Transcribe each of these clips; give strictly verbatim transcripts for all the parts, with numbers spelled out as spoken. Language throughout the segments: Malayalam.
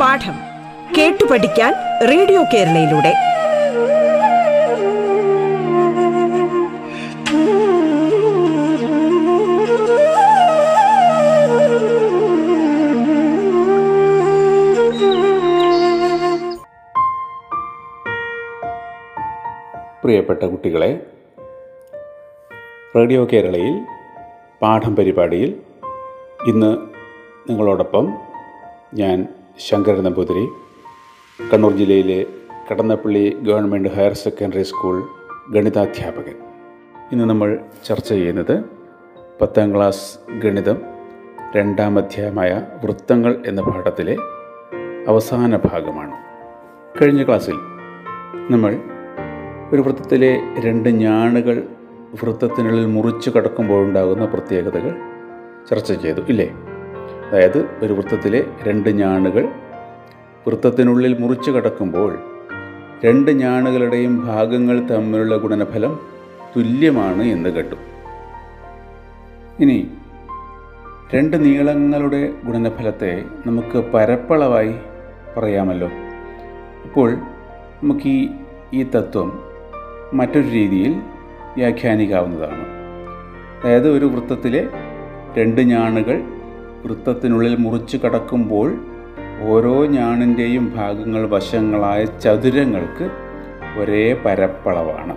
പാഠം കേട്ടു പഠിക്കാൻ റേഡിയോ കേരളയിലൂടെ പ്രിയപ്പെട്ട കുട്ടികളെ, റേഡിയോ കേരളയിൽ പാഠം പരിപാടിയിൽ ഇന്ന് നിങ്ങളോടൊപ്പം ഞാൻ ശങ്കരൻ നമ്പൂതിരി, കണ്ണൂർ ജില്ലയിലെ Kadannappally government higher secondary school ഗണിതാധ്യാപകൻ. ഇന്ന് നമ്മൾ ചർച്ച ചെയ്യുന്നത് പത്താം ക്ലാസ് ഗണിതം രണ്ടാം അധ്യായമായ വൃത്തങ്ങൾ എന്ന പാഠത്തിലെ അവസാന ഭാഗമാണ്. കഴിഞ്ഞ ക്ലാസ്സിൽ നമ്മൾ ഒരു വൃത്തത്തിലെ രണ്ട് ഞാണുകൾ വൃത്തത്തിനുള്ളിൽ മുറിച്ച് കടക്കുമ്പോഴുണ്ടാകുന്ന പ്രത്യേകതകൾ ചർച്ച ചെയ്തു, ഇല്ലേ? അതായത് ഒരു വൃത്തത്തിലെ രണ്ട് ഞാണുകൾ വൃത്തത്തിനുള്ളിൽ മുറിച്ച് കടക്കുമ്പോൾ രണ്ട് ഞാണുകളുടെയും ഭാഗങ്ങൾ തമ്മിലുള്ള ഗുണനഫലം തുല്യമാണ് എന്ന് കേട്ടു. ഇനി രണ്ട് നീളങ്ങളുടെ ഗുണനഫലത്തെ നമുക്ക് പരപ്പളവായി പറയാമല്ലോ. അപ്പോൾ നമുക്ക് ഈ ഈ തത്വം മറ്റൊരു രീതിയിൽ വ്യാഖ്യാനിക്കാവുന്നതാണ്. അതായത് ഒരു വൃത്തത്തിലെ രണ്ട് ഞാണുകൾ വൃത്തത്തിനുള്ളിൽ മുറിച്ച് കടക്കുമ്പോൾ ഓരോ ഞാണിൻ്റെയും ഭാഗങ്ങൾ വശങ്ങളായ ചതുരങ്ങൾക്ക് ഒരേ പരപ്പളവാണ്.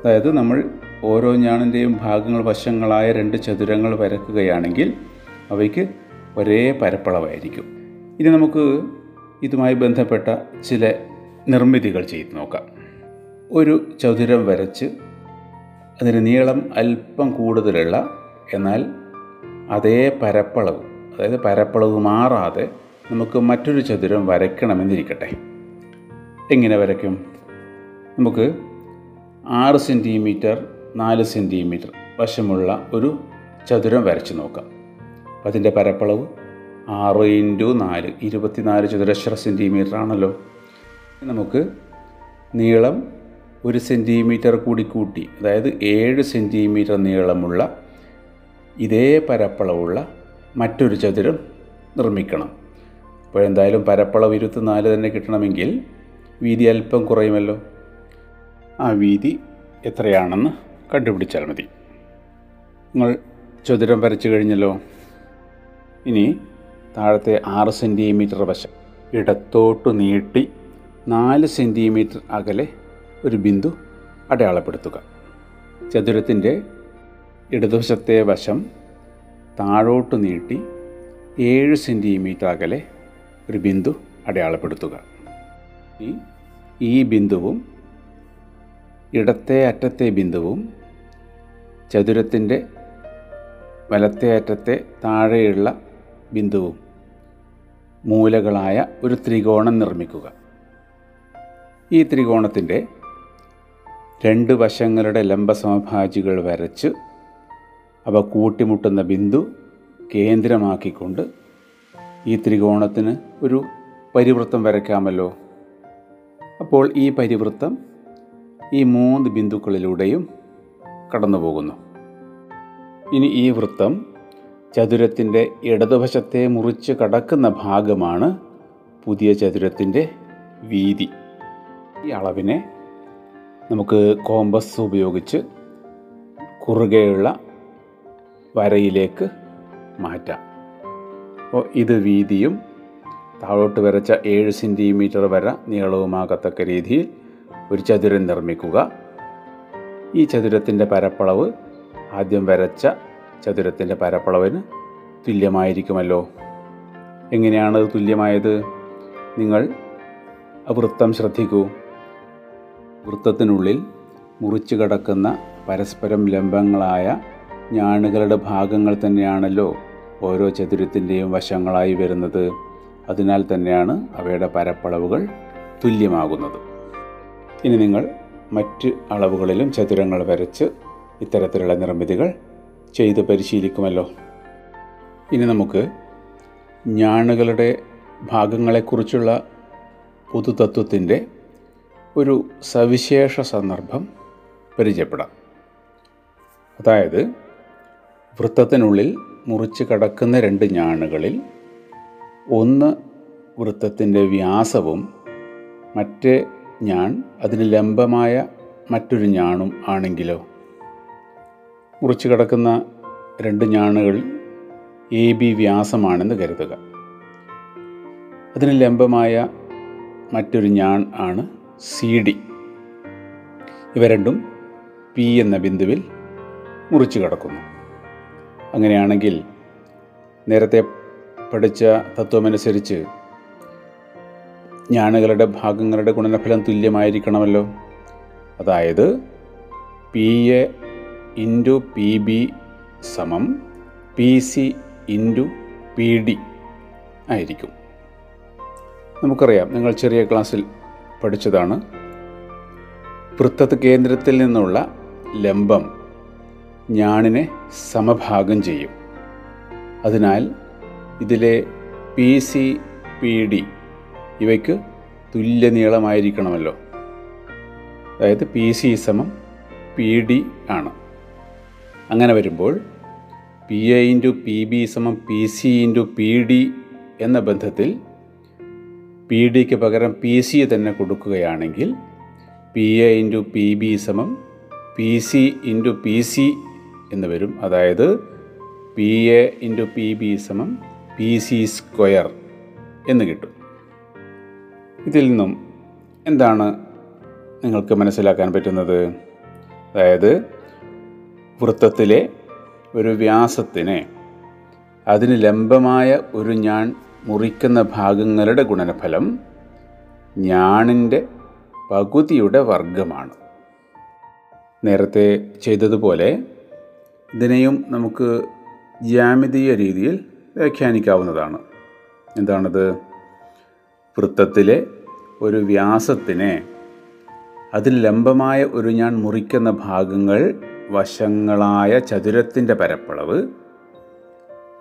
അതായത് നമ്മൾ ഓരോ ഞാണിൻ്റെയും ഭാഗങ്ങൾ വശങ്ങളായ രണ്ട് ചതുരങ്ങൾ വരക്കുകയാണെങ്കിൽ അവയ്ക്ക് ഒരേ പരപ്പളവായിരിക്കും. ഇനി നമുക്ക് ഇതുമായി ബന്ധപ്പെട്ട ചില നിർമ്മിതികൾ ചെയ്ത് നോക്കാം. ഒരു ചതുരം വരച്ച് അതിന് നീളം അല്പം കൂടുതലുള്ള എന്നാൽ അതേ പരപ്പളവ്, അതായത് പരപ്പളവ് മാറാതെ നമുക്ക് മറ്റൊരു ചതുരം വരയ്ക്കണമെന്നിരിക്കട്ടെ. എങ്ങനെ വരയ്ക്കും? നമുക്ക് ആറ് സെൻറ്റിമീറ്റർ നാല് സെൻറ്റിമീറ്റർ വശമുള്ള ഒരു ചതുരം വരച്ച് നോക്കാം. അപ്പം അതിൻ്റെ പരപ്പളവ് ആറ് ഇൻറ്റു നാല് ഇരുപത്തിനാല് ചതുരശ്ര സെൻറ്റിമീറ്റർ ആണല്ലോ. നമുക്ക് നീളം ഒരു സെൻറ്റിമീറ്റർ കൂടി കൂട്ടി, അതായത് ഏഴ് സെൻറ്റിമീറ്റർ നീളമുള്ള ഇതേ പരപ്പളവുള്ള മറ്റൊരു ചതുരം നിർമ്മിക്കണം. അപ്പോൾ എന്തായാലും പരപ്പളവ് ഇരുപത്തിനാല് തന്നെ കിട്ടണമെങ്കിൽ വീതി അല്പം കുറയുമല്ലോ. ആ വീതി എത്രയാണെന്ന് കണ്ടുപിടിച്ചാൽ മതി. നിങ്ങൾ ചതുരം വരച്ചു കഴിഞ്ഞല്ലോ. ഇനി താഴത്തെ ആറ് സെൻറ്റിമീറ്റർ വശം ഇടത്തോട്ട് നീട്ടി നാല് സെൻറ്റിമീറ്റർ അകലെ ഒരു ബിന്ദു അടയാളപ്പെടുത്തുക. ചതുരത്തിൻ്റെ ഇടതുവശത്തെ വശം താഴോട്ട് നീട്ടി ഏഴ് സെൻറ്റിമീറ്റർ അകലെ ഒരു ബിന്ദു അടയാളപ്പെടുത്തുക. ഈ ബിന്ദുവും ഇടത്തെ അറ്റത്തെ ബിന്ദുവും ചതുരത്തിൻ്റെ വലത്തെ അറ്റത്തെ താഴെയുള്ള ബിന്ദുവും മൂലകളായ ഒരു ത്രികോണം നിർമ്മിക്കുക. ഈ ത്രികോണത്തിൻ്റെ രണ്ട് വശങ്ങളുടെ ലംബസമഭാജികൾ വരച്ച് അവ കൂട്ടിമുട്ടുന്ന ബിന്ദു കേന്ദ്രമാക്കിക്കൊണ്ട് ഈ ത്രികോണത്തിന് ഒരു പരിവൃത്തം വരയ്ക്കാമല്ലോ. അപ്പോൾ ഈ പരിവൃത്തം ഈ മൂന്ന് ബിന്ദുക്കളിലൂടെയും കടന്നു പോകുന്നു. ഇനി ഈ വൃത്തം ചതുരത്തിൻ്റെ ഇടതുവശത്തെ മുറിച്ച് കടക്കുന്ന ഭാഗമാണ് പുതിയ ചതുരത്തിൻ്റെ വീതി. ഈ അളവിനെ നമുക്ക് കോമ്പസ് ഉപയോഗിച്ച് കുറുകെയുള്ള വരയിലേക്ക് മാറ്റാം. അപ്പോൾ ഇത് വീതിയും താഴോട്ട് വരച്ച ഏഴ് സെൻറ്റിമീറ്റർ വര നീളവുമാകത്തക്ക രീതിയിൽ ഒരു ചതുരം നിർമ്മിക്കുക. ഈ ചതുരത്തിൻ്റെ പരപ്പളവ് ആദ്യം വരച്ച ചതുരത്തിൻ്റെ പരപ്പളവിന് തുല്യമായിരിക്കുമല്ലോ. എങ്ങനെയാണ് അത് തുല്യമായത്? നിങ്ങൾ വൃത്തം ശ്രദ്ധിക്കൂ. വൃത്തത്തിനുള്ളിൽ മുറിച്ചു കടക്കുന്ന പരസ്പരം ലംബങ്ങളായ ഞാണുകളുടെ ഭാഗങ്ങൾ തന്നെയാണല്ലോ ഓരോ ചതുരത്തിൻ്റെയും വശങ്ങളായി വരുന്നത്. അതിനാൽ തന്നെയാണ് അവയുടെ പരപ്പളവുകൾ തുല്യമാകുന്നത്. ഇനി നിങ്ങൾ മറ്റ് അളവുകളിലും ചതുരങ്ങൾ വരച്ച് ഇത്തരത്തിലുള്ള നിർമ്മിതികൾ ചെയ്ത് പരിശീലിക്കുമല്ലോ. ഇനി നമുക്ക് ഞാണുകളുടെ ഭാഗങ്ങളെക്കുറിച്ചുള്ള പൊതുതത്വത്തിൻ്റെ ഒരു സവിശേഷ സന്ദർഭം പരിചയപ്പെടാം. അതായത് വൃത്തത്തിനുള്ളിൽ മുറിച്ച് കടക്കുന്ന രണ്ട് ഞാണുകളിൽ ഒന്ന് വൃത്തത്തിൻ്റെ വ്യാസവും മറ്റേ ഞാൺ അതിന് ലംബമായ മറ്റൊരു ഞാണും ആണെങ്കിലോ? മുറിച്ച് കടക്കുന്ന രണ്ട് ഞാണുകൾ എ ബി വ്യാസമാണെന്ന് കരുതുക. അതിന് ലംബമായ മറ്റൊരു ഞാൺ ആണ് സി ഡി. ഇവ രണ്ടും പി എന്ന ബിന്ദുവിൽ മുറിച്ച് കടക്കുന്നു. അങ്ങനെയാണെങ്കിൽ നേരത്തെ പഠിച്ച തത്വമനുസരിച്ച് ഞാണുകളുടെ ഭാഗങ്ങളുടെ ഗുണനഫലം തുല്യമായിരിക്കണമല്ലോ. അതായത് P A into P B സമം P C into P D ആയിരിക്കും. നമുക്കറിയാം, നിങ്ങൾ ചെറിയ ക്ലാസ്സിൽ പഠിച്ചതാണ്, വൃത്തത്ത് കേന്ദ്രത്തിൽ നിന്നുള്ള ലംബം ഞാണിനെ സമഭാഗം ചെയ്യും. അതിനാൽ ഇതിലെ പി സി പി ഡി ഇവയ്ക്ക് തുല്യ നീളമായിരിക്കണമല്ലോ. അതായത് പി സി സമം പി ഡി ആണ്. അങ്ങനെ വരുമ്പോൾ P A into P B സമം P C into P D എന്ന ബന്ധത്തിൽ പി ഡിക്ക് പകരം പി സി തന്നെ കൊടുക്കുകയാണെങ്കിൽ P A into P B സമം P C into P C എന്ന് വരും. അതായത് P A into P B സമം പി സി സ്ക്വയർ എന്ന് കിട്ടും. ഇതിൽ നിന്നും എന്താണ് നിങ്ങൾക്ക് മനസ്സിലാക്കാൻ പറ്റുന്നത്? അതായത് വൃത്തത്തിലെ ഒരു വ്യാസത്തിനെ അതിന് ലംബമായ ഒരു ഞാൻ മുറിക്കുന്ന ഭാഗങ്ങളുടെ ഗുണനഫലം ഞാണിൻ്റെ പകുതിയുടെ വർഗമാണ്. നേരത്തെ ചെയ്തതുപോലെ ഇതിനെയും നമുക്ക് ജ്യാമിതീയ രീതിയിൽ വ്യാഖ്യാനിക്കാവുന്നതാണ്. എന്താണത്? വൃത്തത്തിലെ ഒരു വ്യാസത്തിനെ അതിൽ ലംബമായ ഒരു ഞാൻ മുറിക്കുന്ന ഭാഗങ്ങൾ വശങ്ങളായ ചതുരത്തിൻ്റെ പരപ്പളവ്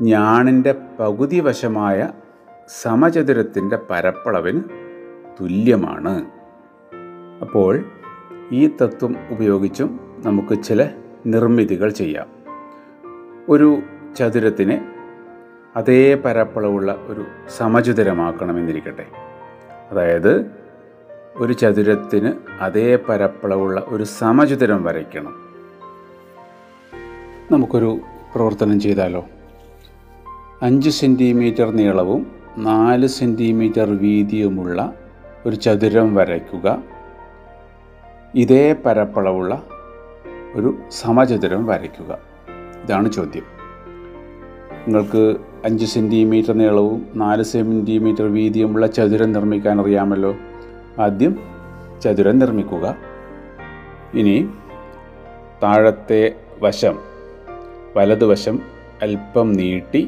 ഞാണിൻ്റെ പകുതി വശമായ സമചതുരത്തിൻ്റെ പരപ്പളവിന് തുല്യമാണ്. അപ്പോൾ ഈ തത്വം ഉപയോഗിച്ചും നമുക്ക് ചില നിർമ്മിതികൾ ചെയ്യാം. ഒരു ചതുരത്തിനെ അതേ പരപ്പളവുള്ള ഒരു സമചതുരമാക്കണമെന്നിരിക്കട്ടെ. അതായത് ഒരു ചതുരത്തിന് അതേ പരപ്പളവുള്ള ഒരു സമചതുരം വരയ്ക്കണം. നമുക്കൊരു പ്രവർത്തനം ചെയ്താലോ? അഞ്ച് സെൻറ്റിമീറ്റർ നീളവും നാല് സെൻറ്റിമീറ്റർ വീതിയുമുള്ള ഒരു ചതുരം വരയ്ക്കുക. ഇതേ പരപ്പളവുള്ള ഒരു സമചതുരം വരയ്ക്കുക. ഇതാണ് ചോദ്യം. നിങ്ങൾക്ക് അഞ്ച് സെൻറ്റിമീറ്റർ നീളവും നാല് സെൻറ്റിമീറ്റർ വീതിയുമുള്ള ചതുരം നിർമ്മിക്കാൻ അറിയാമല്ലോ. ആദ്യം ചതുരം നിർമ്മിക്കുക. ഇനി താഴത്തെ വശം, വലതുവശം അല്പം നീട്ടി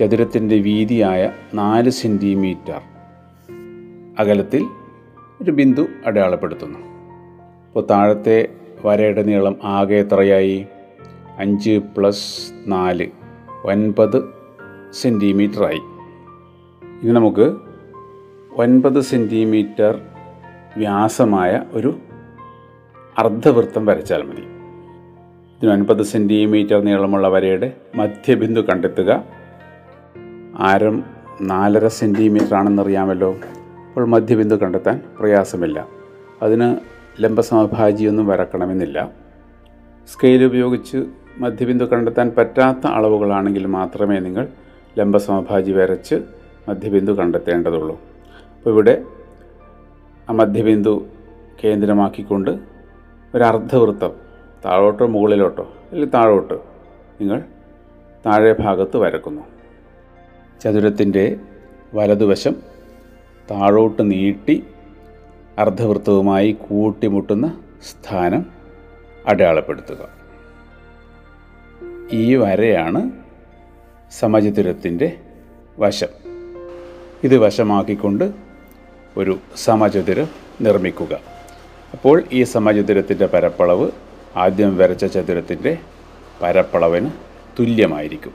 ചതുരത്തിൻ്റെ വീതിയായ നാല് സെൻറ്റിമീറ്റർ അകലത്തിൽ ഒരു ബിന്ദു അടയാളപ്പെടുത്തുന്നു. അപ്പോൾ താഴത്തെ വരയുടെ നീളം ആകെ എത്രയായി? അഞ്ച് പ്ലസ് നാല്, ഒൻപത് സെൻറ്റിമീറ്ററായി. ഇനി നമുക്ക് ഒൻപത് സെൻറ്റിമീറ്റർ വ്യാസമായ ഒരു അർദ്ധവൃത്തം വരച്ചാൽ മതി. ഇതിന് ഒൻപത് സെൻറ്റിമീറ്റർ നീളമുള്ള വരയുടെ മധ്യബിന്ദു കണ്ടെത്തുക. ആരം നാലര സെൻറ്റിമീറ്റർ ആണെന്നറിയാമല്ലോ. അപ്പോൾ മധ്യബിന്ദു കണ്ടെത്താൻ പ്രയാസമില്ല. അതിന് ലംബസമഭാജിയൊന്നും വരക്കണമെന്നില്ല. സ്കെയിൽ ഉപയോഗിച്ച് മധ്യബിന്ദു കണ്ടെത്താൻ പറ്റാത്ത അളവുകളാണെങ്കിൽ മാത്രമേ നിങ്ങൾ ലംബസമഭാജി വരച്ച് മധ്യബിന്ദു കണ്ടെത്തേണ്ടതുള്ളൂ. അപ്പോൾ ഇവിടെ ആ മധ്യബിന്ദു കേന്ദ്രമാക്കിക്കൊണ്ട് ഒരു അർദ്ധവൃത്തം താഴോട്ടോ മുകളിലോട്ടോ അല്ലെങ്കിൽ താഴോട്ട് നിങ്ങൾ താഴെ ഭാഗത്ത് വരക്കുന്നു. ചതുരത്തിൻ്റെ വലതുവശം താഴോട്ട് നീട്ടി അർദ്ധവൃത്തവുമായി കൂട്ടിമുട്ടുന്ന സ്ഥാനം അടയാളപ്പെടുത്തുക. ഈ വരയാണ് സമചതുരത്തിൻ്റെ വശം. ഇത് വശമാക്കിക്കൊണ്ട് ഒരു സമചതുരം നിർമ്മിക്കുക. അപ്പോൾ ഈ സമചതുരത്തിൻ്റെ പരപ്പളവ് ആദ്യം വരച്ച ചതുരത്തിൻ്റെ പരപ്പളവിന് തുല്യമായിരിക്കും.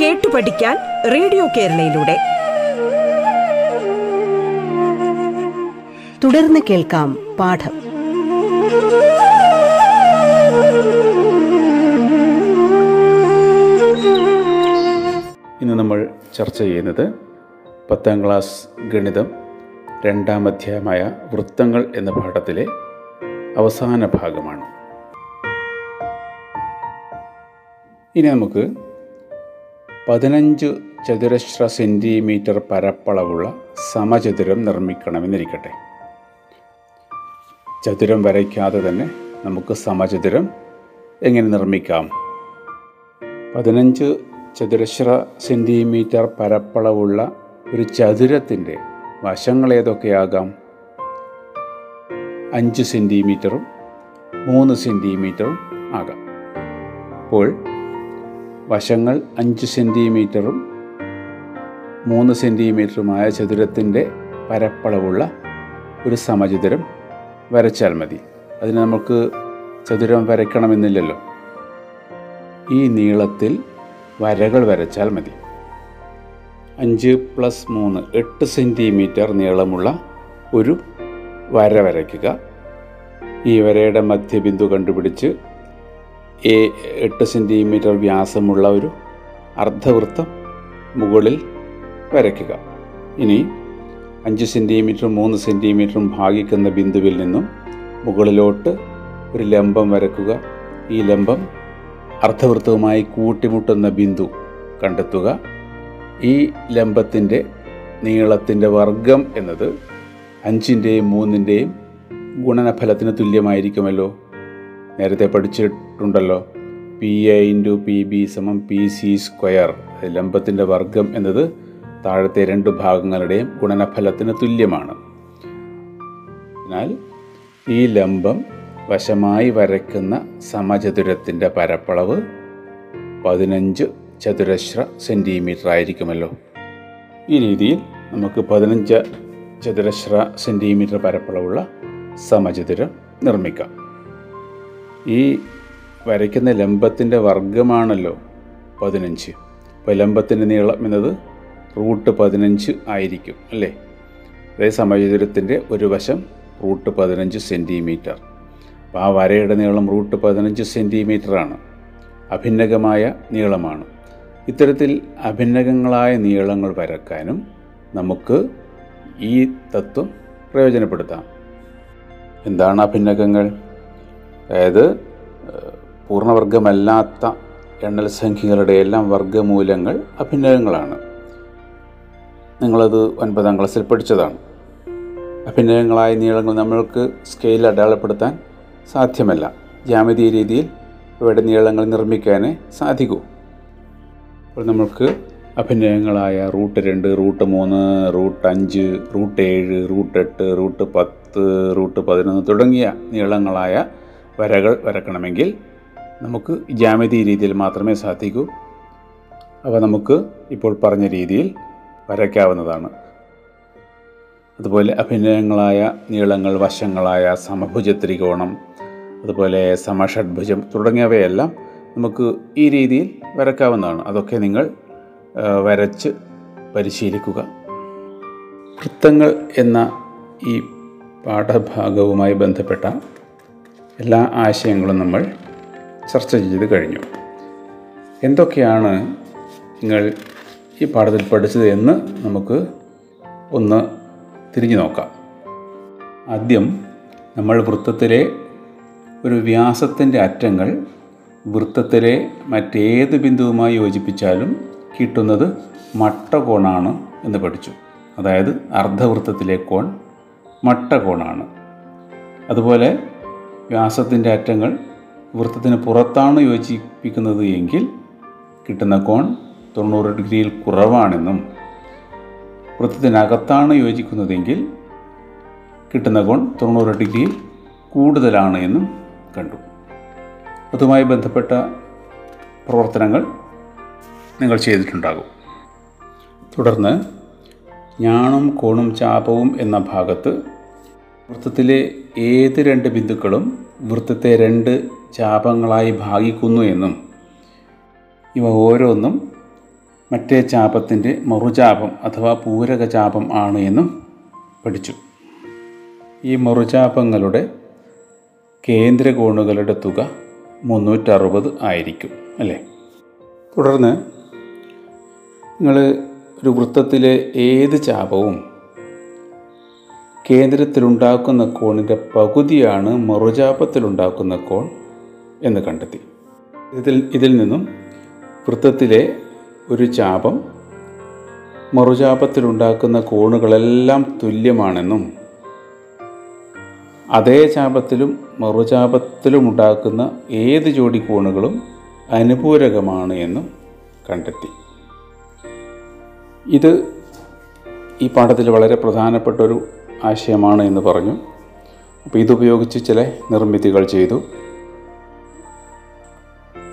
കേട്ടു പഠിക്കാൻ റേഡിയോ കേരളയിലൂടെ. തുടർന്ന് കേൾക്കാം പാഠം. ഇന്ന് നമ്മൾ ചർച്ച ചെയ്യുന്നത് പത്താം ക്ലാസ് ഗണിതം രണ്ടാം അധ്യായമായ വൃത്തങ്ങൾ എന്ന പാഠത്തിലെ അവസാന ഭാഗമാണ്. ഇനി നമുക്ക് പതിനഞ്ച് ചതുരശ്ര സെൻറ്റിമീറ്റർ പരപ്പളവുള്ള സമചതുരം നിർമ്മിക്കണമെന്നിരിക്കട്ടെ. ചതുരം വരയ്ക്കാതെ തന്നെ നമുക്ക് സമചതുരം എങ്ങനെ നിർമ്മിക്കാം? പതിനഞ്ച് ചതുരശ്ര സെൻറ്റിമീറ്റർ പരപ്പളവുള്ള ഒരു ചതുരത്തിൻ്റെ വശങ്ങളേതൊക്കെയാകാം? അഞ്ച് സെൻറ്റിമീറ്ററും മൂന്ന് സെൻറ്റിമീറ്ററും ആകാം. അപ്പോൾ വശങ്ങൾ അഞ്ച് സെൻറ്റിമീറ്ററും മൂന്ന് സെൻറ്റിമീറ്ററുമായ ചതുരത്തിൻ്റെ പരപ്പളവുള്ള ഒരു സമചതുരം വരച്ചാൽ മതി. അതിന് നമുക്ക് ചതുരം വരയ്ക്കണമെന്നില്ലല്ലോ. ഈ നീളത്തിൽ വരകൾ വരച്ചാൽ മതി. അഞ്ച് പ്ലസ് മൂന്ന് എട്ട് സെൻറ്റിമീറ്റർ നീളമുള്ള ഒരു വര വരയ്ക്കുക. ഈ വരയുടെ മധ്യബിന്ദു കണ്ടുപിടിച്ച് എ എട്ട് സെൻറ്റിമീറ്റർ വ്യാസമുള്ള ഒരു അർദ്ധവൃത്തം മുകളിൽ വരയ്ക്കുക. ഇനി അഞ്ച് സെൻറ്റിമീറ്ററും മൂന്ന് സെൻറ്റിമീറ്ററും ഭാഗിക്കുന്ന ബിന്ദുവിൽ നിന്നും മുകളിലോട്ട് ഒരു ലംബം വരയ്ക്കുക. ഈ ലംബം അർദ്ധവൃത്തവുമായി കൂട്ടിമുട്ടുന്ന ബിന്ദു കണ്ടെത്തുക. ഈ ലംബത്തിൻ്റെ നീളത്തിൻ്റെ വർഗം എന്നത് അഞ്ചിൻ്റെയും മൂന്നിൻ്റെയും ഗുണനഫലത്തിന് തുല്യമായിരിക്കുമല്ലോ. നേരത്തെ പഠിച്ചിട്ടുണ്ടല്ലോ, P A into P B സമം പി സി സ്ക്വയർ. ലംബത്തിൻ്റെ വർഗം എന്നത് താഴത്തെ രണ്ട് ഭാഗങ്ങളുടെയും ഗുണനഫലത്തിന് തുല്യമാണ്. എന്നാൽ ഈ ലംബം വശമായി വരയ്ക്കുന്ന സമചതുരത്തിൻ്റെ പരപ്പളവ് പതിനഞ്ച് ചതുരശ്ര സെൻറ്റിമീറ്റർ ആയിരിക്കുമല്ലോ. ഈ രീതിയിൽ നമുക്ക് പതിനഞ്ച് ചതുരശ്ര സെൻറ്റിമീറ്റർ പരപ്പളവുള്ള സമചതുരം നിർമ്മിക്കാം. ഈ വരയ്ക്കുന്ന ലംബത്തിൻ്റെ വർഗമാണല്ലോ പതിനഞ്ച്. അപ്പോൾ ലംബത്തിൻ്റെ നീളം എന്നത് റൂട്ട് പതിനഞ്ച് ആയിരിക്കും അല്ലേ. അതേ സമചതുരത്തിൻ്റെ ഒരു വശം റൂട്ട് പതിനഞ്ച് സെൻറ്റിമീറ്റർ. അപ്പോൾ ആ വരയുടെ നീളം റൂട്ട് പതിനഞ്ച് സെൻറ്റിമീറ്ററാണ്. അഭിന്നകമായ നീളമാണ്. ഇത്തരത്തിൽ അഭിന്നകങ്ങളായ നീളങ്ങൾ വരയ്ക്കാനും നമുക്ക് ഈ തത്വം പ്രയോജനപ്പെടുത്താം. എന്താണ് അഭിന്നകങ്ങൾ? അതായത് പൂർണ്ണവർഗമല്ലാത്ത എണ്ണൽ സംഖ്യകളുടെ എല്ലാം വർഗ്ഗമൂലങ്ങൾ അഭിന്നയങ്ങളാണ്. നിങ്ങളത് ഒൻപതാം ക്ലാസ്സിൽ പഠിച്ചതാണ്. അഭിന്നയങ്ങളായ നീളങ്ങൾ നമ്മൾക്ക് സ്കെയിൽ അടയാളപ്പെടുത്താൻ സാധ്യമല്ല. ജ്യാമിതീയ രീതിയിൽ ഇവയുടെ നീളങ്ങൾ നിർമ്മിക്കാനേ സാധിക്കൂ. അപ്പോൾ നമുക്ക് അഭിന്നയങ്ങളായ റൂട്ട് രണ്ട്, റൂട്ട് മൂന്ന്, റൂട്ട് അഞ്ച്, റൂട്ട് ഏഴ്, റൂട്ട് എട്ട്, റൂട്ട് പത്ത്, റൂട്ട് പതിനൊന്ന് തുടങ്ങിയ നീളങ്ങളായ വരകൾ വരക്കണമെങ്കിൽ നമുക്ക് ജ്യാമിതി രീതിയിൽ മാത്രമേ സാധിക്കൂ. അവ നമുക്ക് ഇപ്പോൾ പറഞ്ഞ രീതിയിൽ വരയ്ക്കാവുന്നതാണ്. അതുപോലെ അഭിന്നയങ്ങളായ നീളങ്ങൾ വശങ്ങളായ സമഭുജ ത്രികോണം, അതുപോലെ സമഷഡ്ഭുജം തുടങ്ങിയവയെല്ലാം നമുക്ക് ഈ രീതിയിൽ വരയ്ക്കാവുന്നതാണ്. അതൊക്കെ നിങ്ങൾ വരച്ച് പരിശീലിക്കുക. വൃത്തങ്ങൾ എന്ന ഈ പാഠഭാഗവുമായി ബന്ധപ്പെട്ട എല്ലാ ആശയങ്ങളും നമ്മൾ ചർച്ച ചെയ്ത് കഴിഞ്ഞു. എന്തൊക്കെയാണ് നിങ്ങൾ ഈ പാഠത്തിൽ പഠിച്ചത് എന്ന് നമുക്ക് ഒന്ന് തിരിഞ്ഞു നോക്കാം. ആദ്യം നമ്മൾ വൃത്തത്തിലെ ഒരു വ്യാസത്തിൻ്റെ അറ്റങ്ങൾ വൃത്തത്തിലെ മറ്റേത് ബിന്ദുവുമായി യോജിപ്പിച്ചാലും കിട്ടുന്നത് മട്ടകോണാണ് എന്ന് പഠിച്ചു. അതായത് അർദ്ധവൃത്തത്തിലെ കോൺ മട്ടകോണാണ്. അതുപോലെ വ്യാസത്തിൻ്റെ അറ്റങ്ങൾ വൃത്തത്തിന് പുറത്താണ് യോജിപ്പിക്കുന്നത് എങ്കിൽ കിട്ടുന്ന കോൺ തൊണ്ണൂറ് ഡിഗ്രിയിൽ കുറവാണെന്നും വൃത്തത്തിനകത്താണ് യോജിക്കുന്നതെങ്കിൽ കിട്ടുന്ന കോൺ തൊണ്ണൂറ് ഡിഗ്രിയിൽ കൂടുതലാണ് എന്നും കണ്ടു. അതുമായി ബന്ധപ്പെട്ട പ്രവർത്തനങ്ങൾ നിങ്ങൾ ചെയ്തിട്ടുണ്ടാകും. തുടർന്ന് ഞാണും കോണും ചാപവും എന്ന ഭാഗത്ത് വൃത്തത്തിലെ ഏത് രണ്ട് ബിന്ദുക്കളും വൃത്തത്തെ രണ്ട് ചാപങ്ങളായി ഭാഗിക്കുന്നു എന്നും ഇവ ഓരോന്നും മറ്റേ ചാപത്തിൻ്റെ മറുചാപം അഥവാ പൂരക ചാപം ആണ് എന്നും പഠിച്ചു. ഈ മറുചാപങ്ങളുടെ കേന്ദ്രകോണുകളുടെ തുക മുന്നൂറ്ററുപത് ആയിരിക്കും അല്ലേ. തുടർന്ന് നിങ്ങൾ ഒരു വൃത്തത്തിലെ ഏത് ചാപവും കേന്ദ്രത്തിലുണ്ടാക്കുന്ന കോണിൻ്റെ പകുതിയാണ് മറുചാപത്തിലുണ്ടാക്കുന്ന കോൺ എന്ന് കണ്ടെത്തി. ഇതിൽ ഇതിൽ നിന്നും വൃത്തത്തിലെ ഒരു ചാപം മറുചാപത്തിലുണ്ടാക്കുന്ന കോണുകളെല്ലാം തുല്യമാണെന്നും അതേ ചാപത്തിലും മറുചാപത്തിലുമുണ്ടാക്കുന്ന ഏത് ജോഡി കോണുകളും അനുപൂരകമാണ് എന്നും കണ്ടെത്തി. ഇത് ഈ പാഠത്തിൽ വളരെ പ്രധാനപ്പെട്ടൊരു ആശയമാണ് എന്ന് പറഞ്ഞു. അപ്പോൾ ഇതുപയോഗിച്ച് ചില നിർമ്മിതികൾ ചെയ്തു.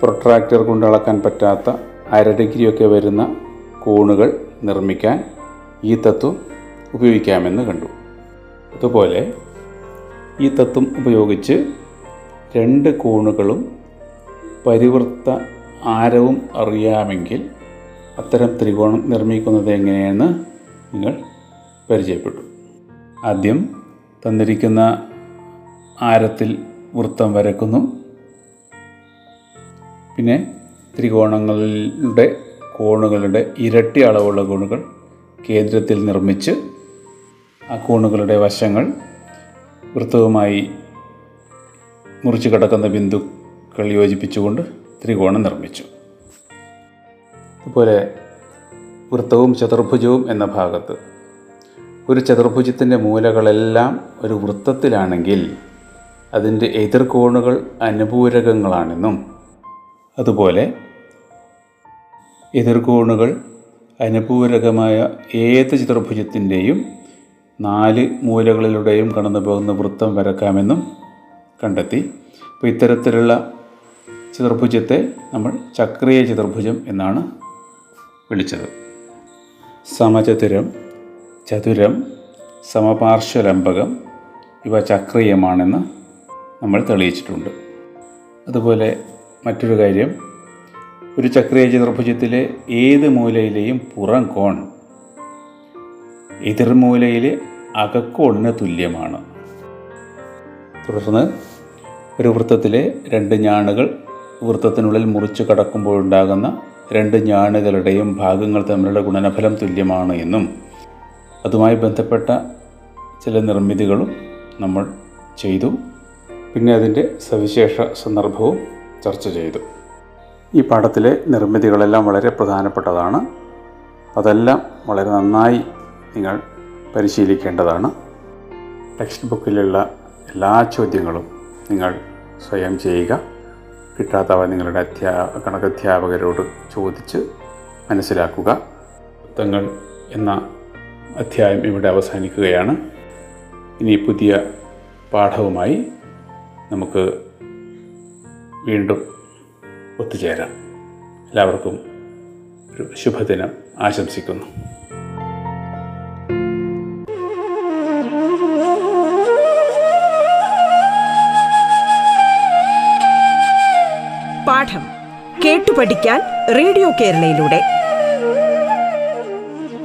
പ്രൊട്രാക്ടർ കൊണ്ട് അളക്കാൻ പറ്റാത്ത അര ഡിഗ്രിയൊക്കെ വരുന്ന കോണുകൾ നിർമ്മിക്കാൻ ഈ തത്വം ഉപയോഗിക്കാമെന്ന് കണ്ടു. അതുപോലെ ഈ തത്വം ഉപയോഗിച്ച് രണ്ട് കോണുകളും പരിവൃത്ത ആരവും അറിയാമെങ്കിൽ അത്തരം ത്രികോണം നിർമ്മിക്കുന്നത് എങ്ങനെയെന്ന് നിങ്ങൾ പരിചയപ്പെട്ടു. ആദ്യം തന്നിരിക്കുന്ന ആരത്തിൽ വൃത്തം വരയ്ക്കുന്നു. പിന്നെ ത്രികോണങ്ങളുടെ കോണുകളുടെ ഇരട്ടി അളവുള്ള കോണുകൾ കേന്ദ്രത്തിൽ നിർമ്മിച്ച് ആ കോണുകളുടെ വശങ്ങൾ വൃത്തവുമായി മുറിച്ച് കിടക്കുന്ന ബിന്ദുക്കൾ യോജിപ്പിച്ചുകൊണ്ട് ത്രികോണം നിർമ്മിച്ചു. അതുപോലെ വൃത്തവും ചതുർഭുജവും എന്ന ഭാഗത്ത് ഒരു ചതുർഭുജത്തിൻ്റെ മൂലകളെല്ലാം ഒരു വൃത്തത്തിലാണെങ്കിൽ അതിൻ്റെ എതിർകോണുകൾ അനുപൂരകങ്ങളാണെന്നും അതുപോലെ എതിർകോണുകൾ അനുപൂരകമായ ഏത് ചതുർഭുജത്തിൻ്റെയും നാല് മൂലകളിലൂടെയും കടന്നു പോകുന്ന വൃത്തം വരയ്ക്കാമെന്നും കണ്ടെത്തി. അപ്പോൾ ഇത്തരത്തിലുള്ള ചതുർഭുജത്തെ നമ്മൾ ചക്രീയ ചതുർഭുജം എന്നാണ് വിളിച്ചത്. സമചതുരം, ചതുരം, സമപാർശ്വലംബകം ഇവ ചക്രീയമാണെന്ന് നമ്മൾ തെളിയിച്ചിട്ടുണ്ട്. അതുപോലെ മറ്റൊരു കാര്യം, ഒരു ചക്രീയ ചതുർഭുജത്തിലെ ഏത് മൂലയിലെയും പുറം കോൺ എതിർമൂലയിലെ അകക്കോണിന് തുല്യമാണ്. തുടർന്ന് ഒരു വൃത്തത്തിലെ രണ്ട് ഞാണുകൾ വൃത്തത്തിനുള്ളിൽ മുറിച്ച് കടക്കുമ്പോഴുണ്ടാകുന്ന രണ്ട് ഞാണുകളുടെയും ഭാഗങ്ങൾ തമ്മിലുള്ള ഗുണനഫലം തുല്യമാണ് എന്നും അതുമായി ബന്ധപ്പെട്ട ചില നിർമ്മിതികളും നമ്മൾ ചെയ്തു. പിന്നെ അതിൻ്റെ സവിശേഷ സന്ദർഭവും ചർച്ച ചെയ്തു. ഈ പാഠത്തിലെ നിർമ്മിതികളെല്ലാം വളരെ പ്രധാനപ്പെട്ടതാണ്. അതെല്ലാം വളരെ നന്നായി നിങ്ങൾ പരിശീലിക്കേണ്ടതാണ്. ടെക്സ്റ്റ് ബുക്കിലുള്ള എല്ലാ ചോദ്യങ്ങളും നിങ്ങൾ സ്വയം ചെയ്യുക. കിട്ടാത്തവ നിങ്ങളുടെ അധ്യാ കണക്കധ്യാപകരോട് ചോദിച്ച് മനസ്സിലാക്കുക. വൃത്തങ്ങൾ എന്ന അധ്യായം ഇവിടെ അവസാനിക്കുകയാണ്. ഇനി പുതിയ പാഠവുമായി നമുക്ക് വീണ്ടും ഒത്തുചേരാം. എല്ലാവർക്കും ഒരു ശുഭദിനം ആശംസിക്കുന്നു. പാഠം കേട്ടു പഠിക്കാൻ റേഡിയോ കേരളയിലൂടെ